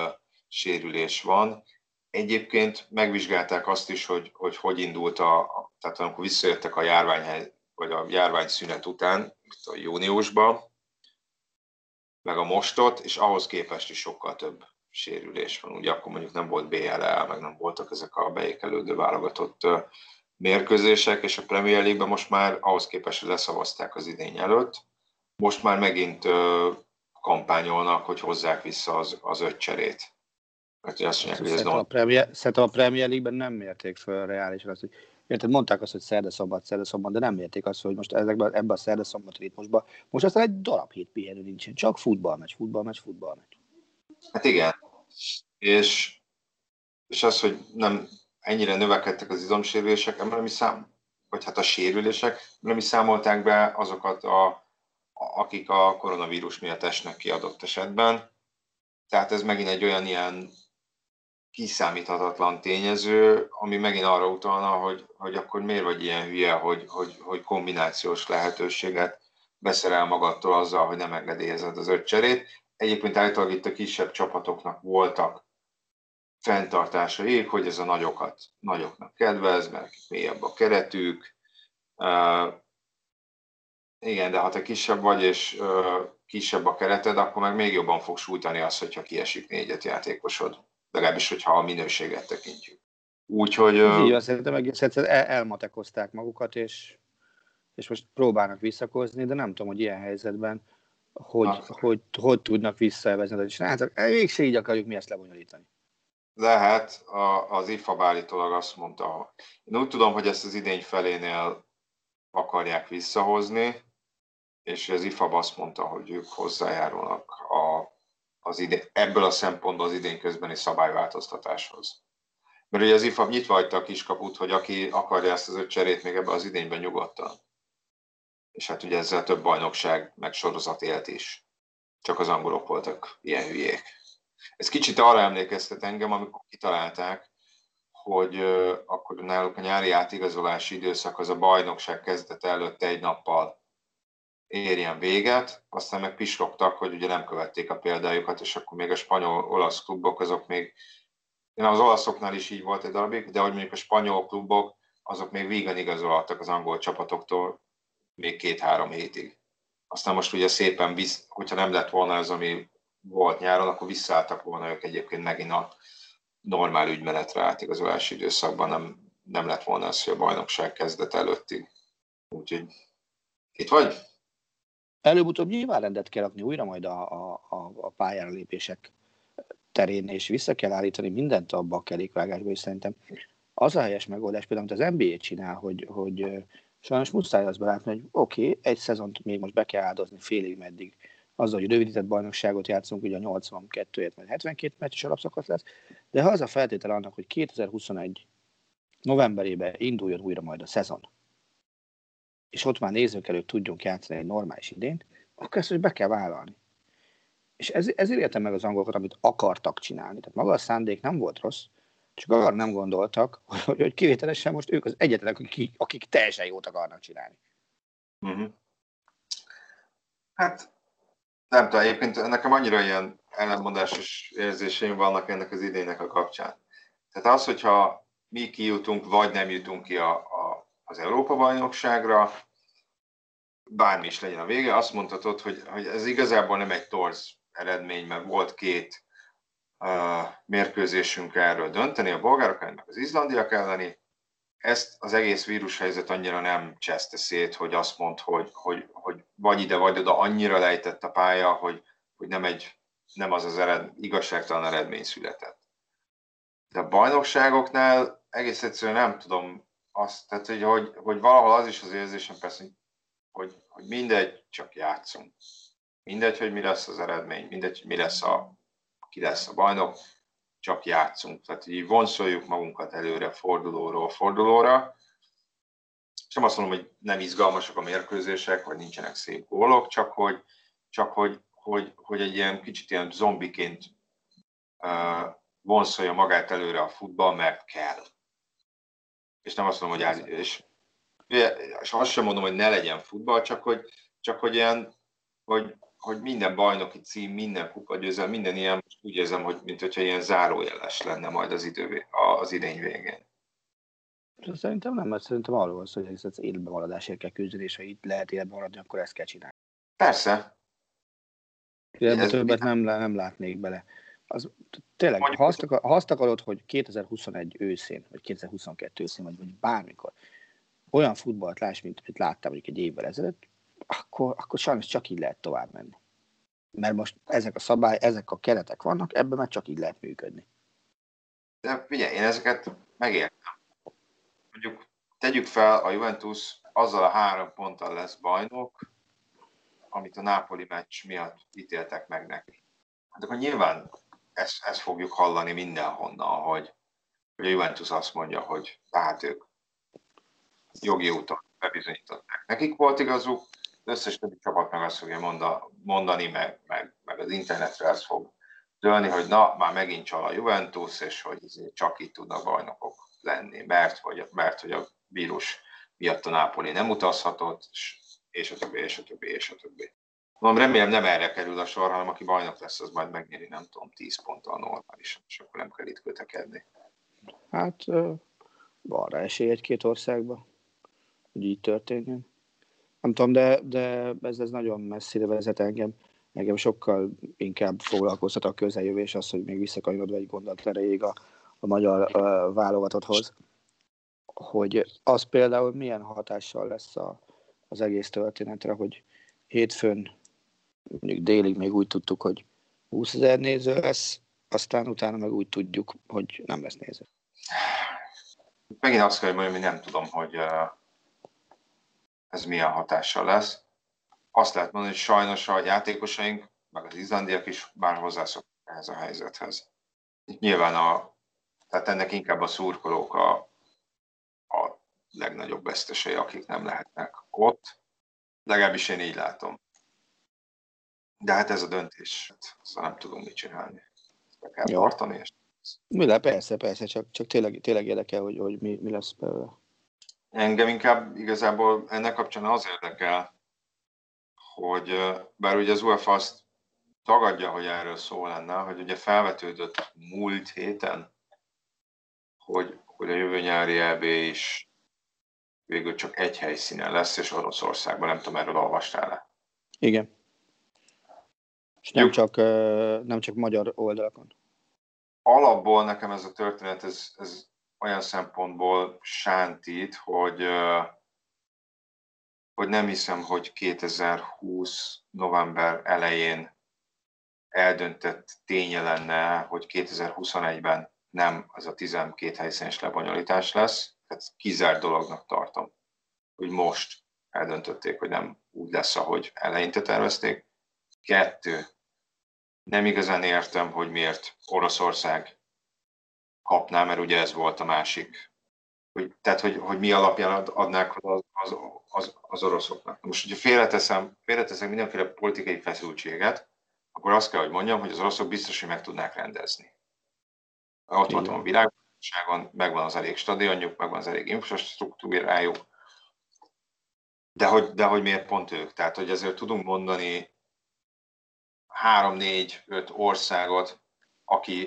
sérülés van. Egyébként megvizsgálták azt is, hogy indult tehát amikor visszajöttek a járványhely, vagy a járványszünet után, itt a júniusban, meg a mostot, és ahhoz képest is sokkal több sérülés van, ugye akkor mondjuk nem volt BL-el, meg nem voltak ezek a beékelődő válogatott mérkőzések, és a Premier League-ben most már ahhoz képest, hogy leszavazták az idény előtt, most már megint kampányolnak, hogy hozzák vissza az öt cserét. Mert azt mondják, hogy szerintem a Premier League-ben nem mérték föl reálisan azt, hogy érted, mondták azt, hogy szerdeszombat, de nem mérték azt, hogy most ebben a szerdeszombat ritmusban, most aztán egy darab hét pihenő nincsen, csak futballmeccs. Hát igen, és az, hogy nem ennyire növekedtek az izomsérülések, vagy hát a sérülések, nem is számolták be azokat, akik a koronavírus miatt esnek ki adott esetben. Tehát ez megint egy olyan ilyen kiszámíthatatlan tényező, ami megint arra utalna, hogy akkor miért vagy ilyen hülye, hogy kombinációs lehetőséget beszerel magadtól azzal, hogy nem engedélyezed az öt cserét. Egyébként általában itt a kisebb csapatoknak voltak fenntartásaik, hogy ez a nagyoknak kedvez, mert mélyebb a keretük. Igen, de ha te kisebb vagy, és kisebb a kereted, akkor meg még jobban fog sújtani azt, hogyha kiesik 4-5 játékosod. Legalábbis, hogyha a minőséget tekintjük. Úgyhogy... Igen, szerintem egész egyszerűen elmatekozták magukat, és most próbálnak visszakozni, de nem tudom, hogy ilyen helyzetben hogy tudnak visszaelvezni. És végig így akarjuk mi ezt lebonyolítani. Lehet, az IFA állítólag azt mondta, én úgy tudom, hogy ezt az idény felénél akarják visszahozni, és az IFA azt mondta, hogy ők hozzájárulnak ebből a szempontból az idén közbeni szabályváltoztatáshoz. Mert ugye az IFA nyitva hagyta a kiskaput, hogy aki akarja ezt az öt cserét még ebben az idényben nyugodtan. És hát ugye ezzel több bajnokság, meg sorozat élt is. Csak az angolok voltak ilyen hülyék. Ez kicsit arra emlékeztet engem, amikor kitalálták, hogy akkor náluk a nyári átigazolási időszak az a bajnokság kezdete előtt egy nappal érjen véget, aztán meg pislogtak, hogy ugye nem követték a példájukat, és akkor még a spanyol-olasz klubok azok még, az olaszoknál is így volt egy darabig, de hogy mondjuk a spanyol klubok azok még vígan igazolhattak az angol csapatoktól, még 2-3 hétig. Aztán most ugye szépen, hogyha nem lett volna ez, ami volt nyáron, akkor visszaálltak volna ők egyébként megint a normál ügymenetre átigazolási időszakban, nem lett volna ez, hogy a bajnokság kezdett előttig. Úgyhogy itt vagy? Előbb-utóbb nyilván rendet kell rakni újra majd a pályára lépések terén, és vissza kell állítani mindent abba a kerékvágásba, és szerintem az a helyes megoldás, például amit az NBA csinál, hogy sajnos muszáj azt belátni, hogy oké, egy szezont még most be kell áldozni félig meddig. Azzal, hogy rövidített bajnokságot játszunk, ugye a 82-et vagy 72 meccses alapszakasz lesz, de ha az a feltétel annak, hogy 2021 novemberében induljon újra majd a szezon, és ott már nézők előtt tudjunk játszani egy normális idényt, akkor ezt be kell vállalni. És ezért értem meg az angolokat, amit akartak csinálni. Tehát maga a szándék nem volt rossz, csak arra nem gondoltak, hogy kivételesen most ők az egyetlenek, akik teljesen jót akarnak csinálni. Uh-huh. Hát nem tudom, egyébként nekem annyira ilyen ellenmondásos érzéseim vannak ennek az idénynek a kapcsán. Tehát az, hogyha mi kijutunk, vagy nem jutunk ki az Európa-bajnokságra, bármi is legyen a vége, azt mondhatod, hogy ez igazából nem egy torz eredmény, mert volt két mérkőzésünk erről dönteni, a bolgárok ellen, meg az izlandiak elleni. Ezt az egész vírushelyzet annyira nem cseszte szét, hogy azt mondd, hogy vagy ide, vagy oda, annyira lejtett a pálya, hogy nem az igazságtalan eredmény született. De a bajnokságoknál egész egyszerűen nem tudom azt, tehát, hogy valahol az is az érzésem persze, hogy mindegy, csak játszunk. Mindegy, hogy mi lesz az eredmény, mindegy, hogy ki lesz a bajnok, csak játszunk. Tehát így vonszoljuk magunkat előre fordulóról fordulóra. És nem azt mondom, hogy nem izgalmasak a mérkőzések, vagy nincsenek szép gólok, csak hogy egy ilyen kicsit ilyen zombiként vonszolja magát előre a futball, mert kell. És nem azt mondom, hogy és azt sem mondom, hogy ne legyen futball, csak hogy ilyen, hogy minden bajnoki cím, minden kupagyőzelem, minden ilyen, úgy érzem, hogy mintha ilyen zárójeles lenne majd az idény végén. Szerintem nem, mert szerintem arról van szó, hogy az életben maradásért kell küzdeni, és ha itt lehet életben maradni, akkor ezt kell csinálni. Persze. Többet nem látnék bele. Az, tényleg, ha azt akarod, hogy 2021 őszén, vagy 2022 őszén, vagy bármikor olyan futballt láss, mint amit láttam mondjuk egy évvel ezelőtt, akkor sajnos csak így lehet tovább menni. Mert most ezek a szabály, ezek a keretek vannak, ebben már csak így lehet működni. De figyelj, én ezeket megértem. Mondjuk tegyük fel, a Juventus azzal a 3 ponttal lesz bajnok, amit a Nápoli meccs miatt ítéltek meg neki. De akkor nyilván ezt fogjuk hallani mindenhonnan, hogy a Juventus azt mondja, hogy tehát ők jogi úton bebizonyították. Nekik volt igazuk, az összes többi csapat meg azt fogja mondani, meg az internetre ezt fog dőlni, hogy na, már megint csal a Juventus, és hogy csak így tudnak bajnokok lenni, mert hogy a vírus miatt a Nápoli nem utazhatott, és a többi, és a többi, és a többi. Mondom, remélem nem erre kerül a sor, hanem aki bajnok lesz, az majd megnyeri, nem tudom, 10 ponttal normálisan, és akkor nem kell itt kötekedni. Hát van rá esély egy-két országban, hogy így történjen. Nem tudom, de ez nagyon messzire vezet engem. Engem sokkal inkább foglalkoztat a közeljövés az, hogy még visszakanyarodva egy gondolat erejéig a magyar válogatotthoz, hogy az például milyen hatással lesz az egész történetre, hogy hétfőn mondjuk délig még úgy tudtuk, hogy 20 000 néző lesz, aztán utána meg úgy tudjuk, hogy nem lesz néző. Megint azt kell, hogy mondjam, hogy nem tudom, hogy ez milyen hatással lesz. Azt lehet mondani, hogy sajnos a játékosaink, meg az izlandiak is már hozzászoktak ehhez a helyzethez. Itt nyilván tehát ennek inkább a szurkolók a legnagyobb vesztesei, akik nem lehetnek ott. Legalábbis én így látom. De hát ez a döntés, szóval nem tudunk mit csinálni. Be kell tartani. És... Persze, csak tényleg érdekel, hogy mi lesz belőle. Engem inkább igazából ennek kapcsán az érdekel, hogy bár ugye az UEFA azt tagadja, hogy erről szó lenne, hogy ugye felvetődött múlt héten, hogy a jövő nyári EB is végül csak egy helyszínen lesz, és Oroszországban, nem tudom, erről olvastál-e? Igen. És nem csak magyar oldalakon. Alapból nekem ez a történet, ez olyan szempontból sántít, hogy nem hiszem, hogy 2020 november elején eldöntett ténye lenne, hogy 2021-ben nem az a 12 helyszínes lebonyolítás lesz. Tehát kizárt dolognak tartom, hogy most eldöntötték, hogy nem úgy lesz, ahogy eleinte tervezték. 2. Nem igazán értem, hogy miért Oroszország kapná, mert ugye ez volt a másik. Tehát, hogy mi alapján adnák az oroszoknak. Most, hogyha félreteszem mindenféle politikai feszültséget, akkor azt kell, hogy mondjam, hogy az oroszok biztos, hogy meg tudnák rendezni. Ott voltam a világbajnokságon, megvan az elég stadionjuk, megvan az elég infrastruktúrájuk, de hogy miért pont ők? Tehát, hogy ezért tudunk mondani 3, 4, 5 országot,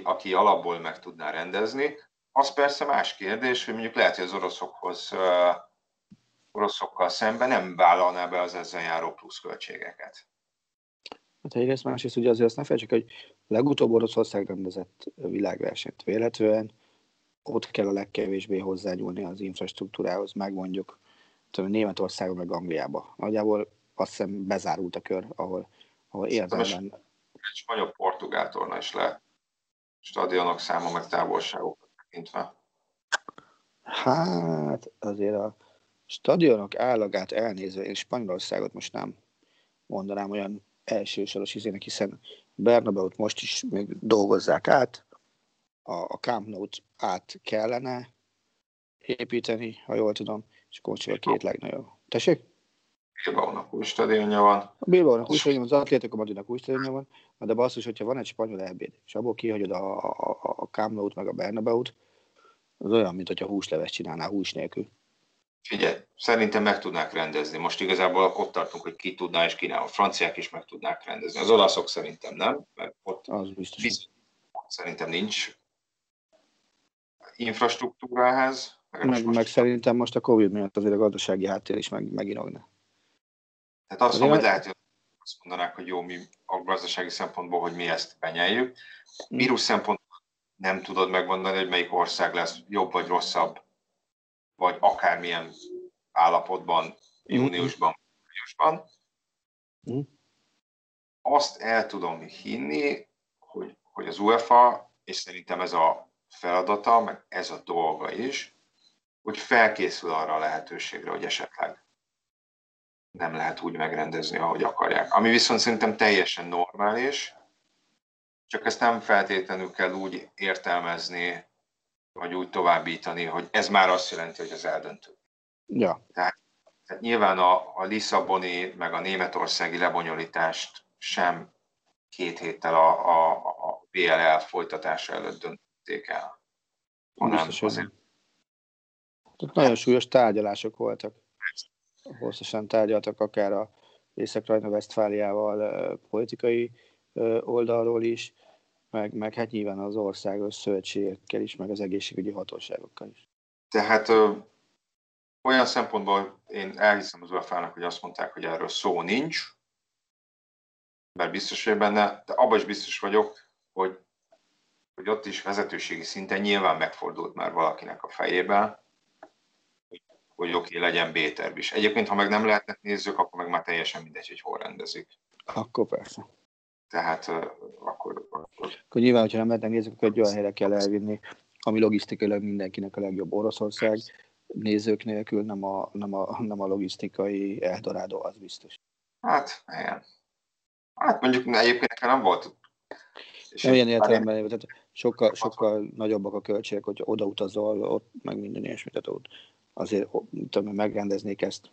aki alapból meg tudná rendezni. Az persze más kérdés, hogy mondjuk lehet, hogy az oroszokkal szemben nem vállalná be az ezzel járó pluszköltségeket. Hát egyrészt másrészt ugye azért azt ne felejtsük, hogy legutóbb Oroszország rendezett világversenyt véletlenül, ott kell a legkevésbé hozzányúlni az infrastruktúrához, meg mondjuk Németországban, meg Angliában. Nagyjából azt hiszem bezárult a kör, ahol érdemben... Egy spanyol-portugál torna is lehet. Stadionok száma, meg távolságokat tekintve. Hát azért a stadionok állagát elnézve, én Spanyolországot most nem mondanám olyan elsősoros izének, hiszen Bernabéut most is még dolgozzák át, a Camp Nou-t át kellene építeni, ha jól tudom, és akkor csak a két legnagyobb. Tessék? Bilbaónak új stadionja van. A Bilbaónak új stadionja van, az Atlético Madridnak új stadionja van, de basszus, hogyha van egy spanyol EB-d, és abból kihagyod a Camp Nou-t meg a Bernabéut, az olyan, mint hogyha húsleves csinálnál hús nélkül. Figyelj, szerintem meg tudnák rendezni. Most igazából ott tartunk, hogy ki tudná és ki nem. A franciák is meg tudnák rendezni. Az olaszok szerintem nem, mert ott szerintem nincs infrastruktúrához. Meg szerintem most a Covid miatt azért a gazdasági háttér is meginogná. Tehát azt mondom, hogy lehet, hogy azt mondanák, hogy jó, mi a gazdasági szempontból, hogy mi ezt benyeljük. Vírus szempontból nem tudod megmondani, hogy melyik ország lesz jobb vagy rosszabb, vagy akármilyen állapotban, júniusban, júniusban. Azt el tudom hinni, hogy az UEFA, és szerintem ez a feladata, meg ez a dolga is, hogy felkészül arra a lehetőségre, hogy esetleg nem lehet úgy megrendezni, ahogy akarják. Ami viszont szerintem teljesen normális, csak ezt nem feltétlenül kell úgy értelmezni, vagy úgy továbbítani, hogy ez már azt jelenti, hogy az eldöntő. Ja. Tehát nyilván a lisszaboni, meg a németországi lebonyolítást sem 2 héttel a BLL folytatása előtt döntötték el. Tehát nagyon súlyos tárgyalások voltak. Hosszasan tárgyaltak akár a Észak-Rajna-Vesztfáliával politikai oldalról is, meg hát nyilván az országos szövetségekkel is, meg az egészségügyi hatóságokkal is. Tehát olyan szempontból én elhiszem az UEFA-nak, hogy azt mondták, hogy erről szó nincs, mert biztos vagyok benne, de abban is biztos vagyok, hogy ott is vezetőségi szinten nyilván megfordult már valakinek a fejében, hogy oké, legyen B-terv is. Egyébként, ha meg nem lehetnek nézzük, akkor meg már teljesen mindegy, hogy hol rendezik. Akkor persze. Tehát akkor nyilván, hogyha nem lehetnek nézzük, akkor egy olyan helyre kell elvinni, ami logisztikailag mindenkinek a legjobb. Oroszország nézők nélkül nem a logisztikai Eldorado, az biztos. Hát, igen. Hát mondjuk egyébként nekem nem volt. Olyan értelemben, tehát sokkal nagyobbak a költségek, hogyha odautazol, ott meg minden ilyesmit, tehát ott azért megrendeznék ezt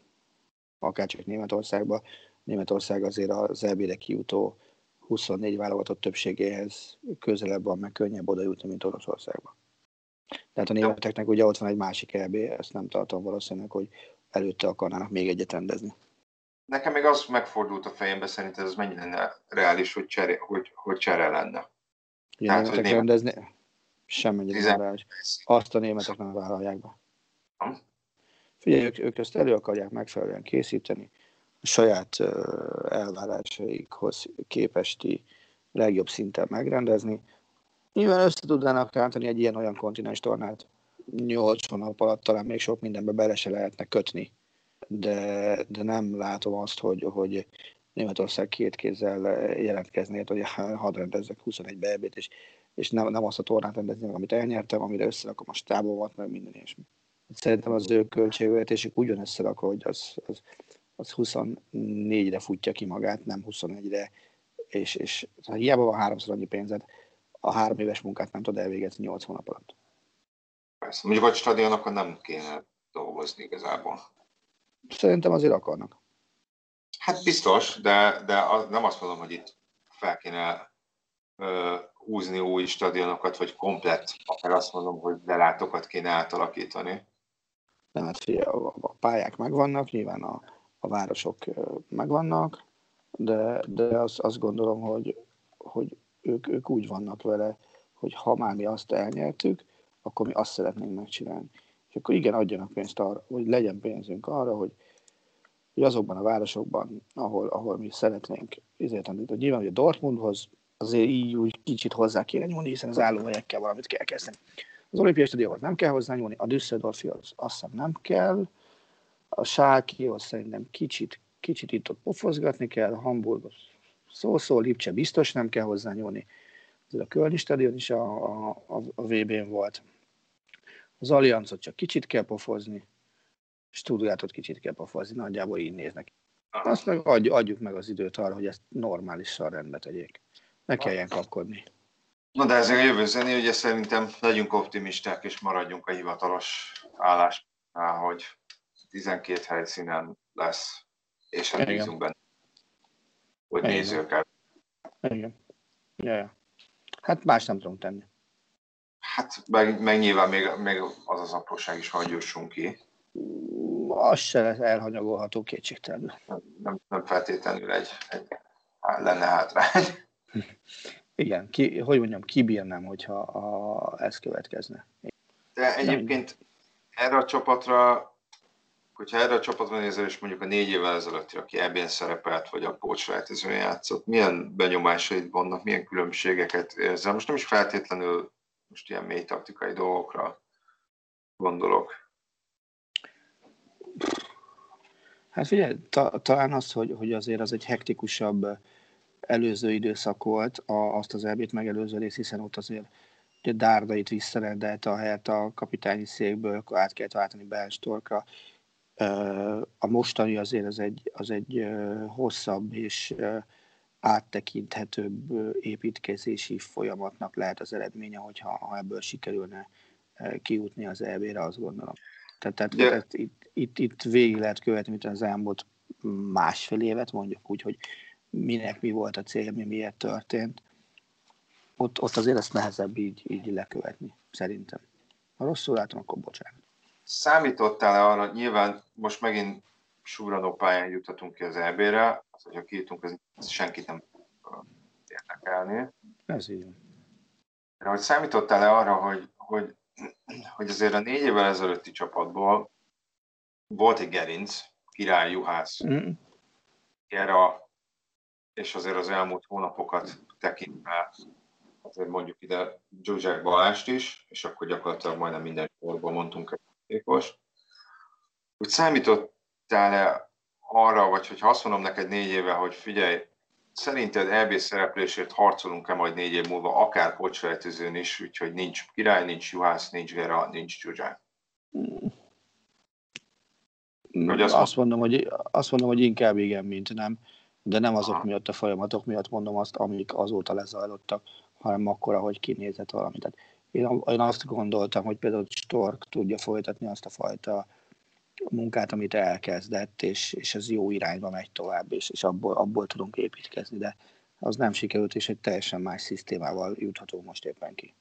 akárcsak Németországba. Németország azért az EB-re kijutó 24 válogatott többségéhez közelebb van, meg könnyebb oda jutni, mint Oroszországba. Tehát a németeknek ugye ott van egy másik EB, ezt nem tartom valószínűleg, hogy előtte akarnának még egyet rendezni. Nekem még az megfordult a fejembe, szerintem ez mennyire lenne reális, hogy csere lenne. Ja, tehát, hogy rendezni? Semmennyire nem reális. Azt a németek nem vállalják be. Nem? Figyelj, ők ezt elő akarják megfelelően készíteni. A saját elvárásaikhoz képesti legjobb szinten megrendezni. Nyilván össze tudnának rántani egy ilyen-olyan kontinens tornát. 8 hónap alatt talán még sok mindenbe bele se lehetne kötni. De nem látom azt, hogy Németország 2 kézzel jelentkeznélt, hogy hadd rendezzek 21 EB-t, és nem azt a tornát rendezni, amit elnyertem, amire összerakom a stábomat, meg minden ilyesmi. Szerintem az ő költségvetésük ugyan összerakva, hogy az 24-re futja ki magát, nem 21-re, és hiába van 3-szor annyi pénzed, a 3 éves munkát nem tud elvégezni 8 hónap alatt. Persze, mondjuk a stadionokon nem kéne dolgozni igazából. Szerintem azért akarnak. Hát biztos, de nem azt mondom, hogy itt fel kéne húzni új stadionokat, vagy komplett, akár azt mondom, hogy lelátókat kéne átalakítani. Nem, hát figyelj, a pályák megvannak, nyilván a városok megvannak, de azt gondolom, hogy ők úgy vannak vele, hogy ha már mi azt elnyertük, akkor mi azt szeretnénk megcsinálni. És akkor igen, adjanak pénzt arra, hogy legyen pénzünk arra, hogy azokban a városokban, ahol mi szeretnénk, hogy nyilván, hogy a Dortmundhoz azért így úgy kicsit hozzá kéne nyúlni, hiszen az állóhelyekkel valamit kell kezdeni. Az olimpiai stadionhoz nem kell hozzá nyúlni, a Düsseldorfihoz azt hiszem nem kell, a Schalkehoz szerintem kicsit itt-ott pofozgatni kell, a Hamburghoz szó, Lipcse biztos nem kell hozzá nyúlni. A Kölni stadion is a VB-n volt. Az Allianzot csak kicsit kell pofozni, Stuttgartot kicsit kell pofozni, nagyjából így néznek. Azt meg adjuk meg az időt arra, hogy ezt normálisan rendbe tegyék. Ne kelljen kapkodni. Na de ezért a jövő zené, ugye szerintem legyünk optimisták, és maradjunk a hivatalos állásnál, hogy 12 helyszínen lesz, és hát bízunk benne, hogy nézzük el. Igen. Ja. Hát más nem tudunk tenni. Hát meg nyilván még az apróság is, hogy jussunk ki. Az se lesz elhanyagolható kétségtelenül. Nem feltétlenül egy lenne hátrány. Igen, kibírnám, hogyha ez következne. De egyébként erre a csapatra hogyha erre a csapatra nézel, és mondjuk a 4 évvel ezelőtti, aki ebben szerepelt, vagy a pótselejtezőn játszott, milyen benyomásaid vannak, milyen különbségeket érzel? Most nem is feltétlenül most ilyen mély taktikai dolgokra gondolok. Hát figyelj, talán az, hogy azért az egy hektikusabb előző időszak volt, azt az EB-t megelőző rész, hiszen ott azért a Dárdait visszarendelte a helyet a kapitányi székből, át kellett váltani Belstorkra. A mostani azért az egy hosszabb és áttekinthetőbb építkezési folyamatnak lehet az eredménye, hogyha ebből sikerülne kijutni az EB-re, azt gondolom. Tehát itt végig lehet követni, mint az elmúlt másfél évet, mondjuk úgy, hogy minek mi volt a cél, miért történt. Ott azért ezt nehezebb így lekövetni, szerintem. Ha rosszul látom, akkor bocsánat. Számítottál-e arra, nyilván most megint súranó pályán juthatunk ki az EB-re, az, hogyha kijutunk, ez senkit nem érdekelni. Ez így. De hogy számítottál-e arra, hogy azért a 4 évvel ezelőtti csapatból volt egy gerinc, Király, Juhász, Gera, és azért az elmúlt hónapokat tekintve, azért mondjuk ide Zsuzsák Balást is, és akkor gyakorlatilag majdnem minden sportból mondtunk egy játékost. Úgy számítottál-e arra, vagy hogyha azt mondom neked 4 éve, hogy figyelj, szerinted EB szereplésért harcolunk-e majd 4 év múlva, akár pótselejtezőn is, úgyhogy nincs Király, nincs Juhász, nincs Gera, nincs Zsuzsák? Azt mondom, hogy inkább igen, mint nem. De nem azok miatt, a folyamatok miatt mondom azt, amik azóta lezajlottak, hanem akkor, ahogy kinézett valamit. Tehát én azt gondoltam, hogy például Stork tudja folytatni azt a fajta munkát, amit elkezdett, és ez jó irányba megy tovább, és abból tudunk építkezni, de az nem sikerült, és egy teljesen más szisztémával juthatunk most éppen ki.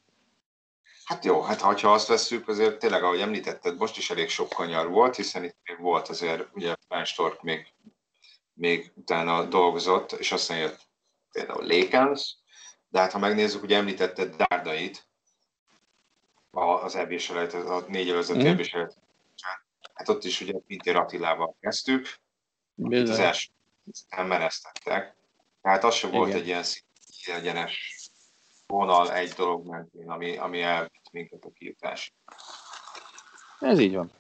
Hát jó, ha azt vesszük, azért tényleg, ahogy említetted, most is elég sok kanyar volt, hiszen itt még volt azért, ugye Van Stork még utána dolgozott, és aztán jött például Lékens, de hát ha megnézzük, ugye említetted Dárdait, az EB-selejtezőn, a 4 előző EB-selejtezőn. Hát ott is ugye Pintér Attilával kezdtük, akit az első elmenesztettek. Tehát az sem volt egy ilyen egyenes vonal egy dolog mentén, ami elvitt minket a kijutás. Ez így van.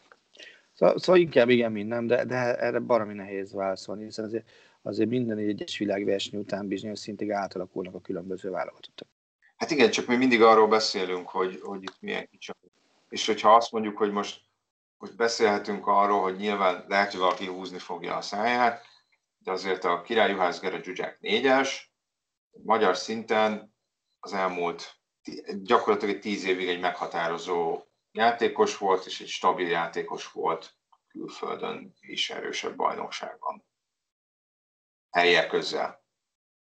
Szóval inkább igen, mint nem, de erre baromi nehéz válaszolni, hiszen azért minden egyes világverseny után bizonyos szintig átalakulnak a különböző válogatottak. Hát igen, csak mi mindig arról beszélünk, hogy itt milyen kicsi. És hogyha azt mondjuk, hogy most beszélhetünk arról, hogy nyilván lehet, hogy valaki húzni fogja a száját, de azért a Király, Juhász, Gera, Zsuzsák 4-es, magyar szinten az elmúlt gyakorlatilag 10 évig egy meghatározó játékos volt, és egy stabil játékos volt külföldön is erősebb bajnokságban. Helyek közzel.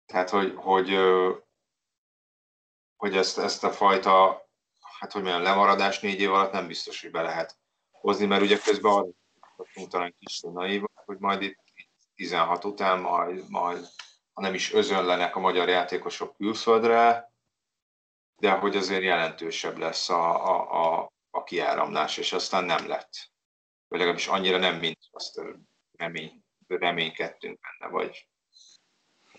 Tehát, hogy ezt a fajta, lemaradás 4 év alatt nem biztos, hogy be lehet hozni, mert ugye közben arra tartunk talán kicsit naívan, hogy majd itt 16 után majd ha nem is özönlenek a magyar játékosok külföldre, de hogy azért jelentősebb lesz a kiáramlás, és aztán nem lett. Vagy legalábbis annyira nem, mint azt reménykedtünk benne, vagy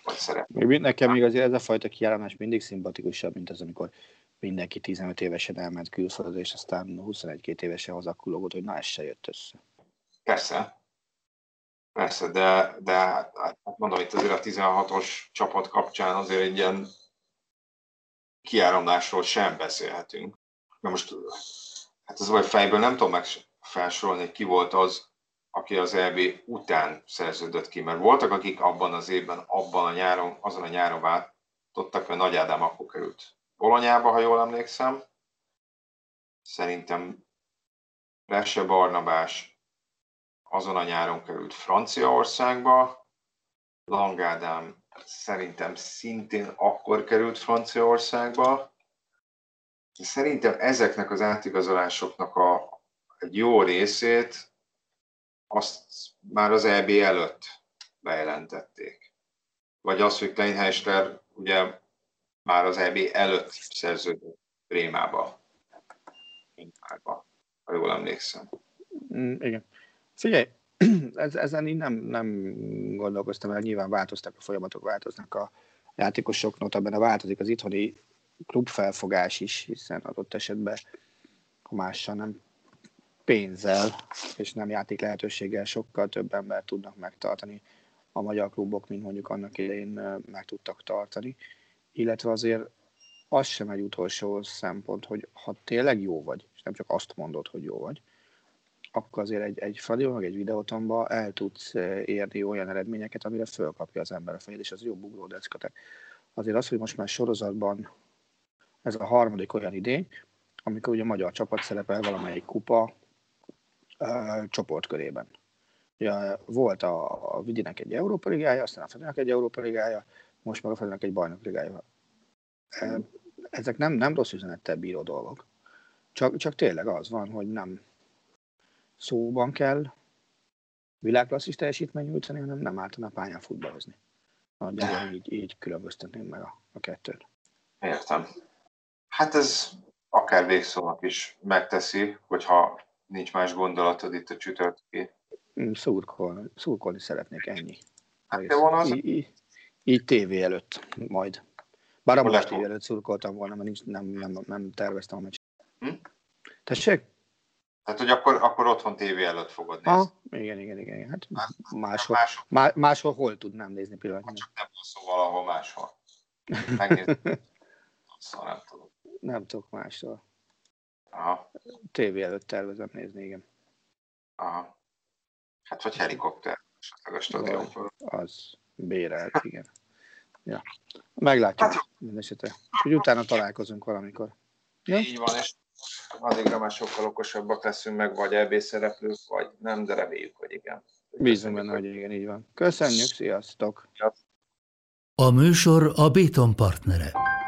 szeretnénk. Nekem azért ez a fajta kiáramlás mindig szimpatikusabb, mint az, amikor mindenki 15 évesen elment külföldre, és aztán 21-22 évesen hazakulogott, hogy na, ez se jött össze. Persze, de mondom, itt azért a 16-os csapat kapcsán azért egy ilyen kiáramlásról sem beszélhetünk. Na most, ez vagy fejből nem tudom megfelsorolni, hogy ki volt az, aki az EB után szerződött ki, mert voltak, akik abban az évben, azon a nyáron váltottak, mert Nagy Ádám akkor került Bolonyába, ha jól emlékszem. Szerintem Resse Barnabás azon a nyáron került Franciaországba. Lang Ádám szerintem szintén akkor került Franciaországba. Szerintem ezeknek az átigazolásoknak egy jó részét azt már az EB előtt bejelentették. Vagy az, hogy Kleinheisler ugye már az EB előtt szerződött Brémába, ha jól emlékszem. Igen. Figyelj, ezen én nem gondolkoztam el, nyilván változtak a folyamatok, változnak a játékosok, notabene változik az itthoni klubfelfogás is, hiszen adott esetben mással nem pénzzel és nem játék lehetőséggel sokkal több embert tudnak megtartani a magyar klubok, mint mondjuk annak idején meg tudtak tartani. Illetve azért az sem egy utolsó szempont, hogy ha tényleg jó vagy, és nem csak azt mondod, hogy jó vagy, akkor azért egy Fradion, meg egy Videotonban el tudsz érni olyan eredményeket, amire fölkapja az ember a fejét, és az jobb ugródecka. Azért az, hogy most már sorozatban ez a harmadik olyan idény, amikor ugye a magyar csapat szerepel valamelyik kupa csoportkörében. Ugye, volt a Vidinek egy Európa ligája, aztán a Fradinak egy Európa ligája, most meg a Fradinak egy bajnok ligája. Ezek nem rossz üzenettel bíró dolgok. Csak tényleg az van, hogy nem szóban kell világklasszis teljesítmény nyújtani, hanem nem általán a pályán futballozni. Nagyjából így különböztetném meg a kettőt. Értem. Hát ez akár végszónak is megteszi, hogyha nincs más gondolatod itt a csütörtökén. Szurkolni szeretnék, ennyi. Hát te van az? Így tévé előtt majd. Bár a tévé előtt szurkoltam volna, mert nem terveztem a meccset. Tessék? Tehát, hogy akkor otthon tévé előtt fogod nézni. Igen. Hát máshol hol tudnám nézni pillanatnyilag. Csak nem szó valahol máshol. Megnézni. Szóval nem tudom. Nem tudok máshol. Aha. Tévé előtt tervezem nézni, igen. Aha. Hát vagy helikopter. A stadionból. Az bérelt, igen. Ja. Meglátjuk mindesetre. Úgy utána találkozunk valamikor. Ja? Így van, és addigra már sokkal okosabbak leszünk meg, vagy EB szereplők, vagy nem, de reméljük, hogy igen. Bízunk benne, hogy igen, így van. Köszönjük, sziasztok! A műsor a Béton partnere.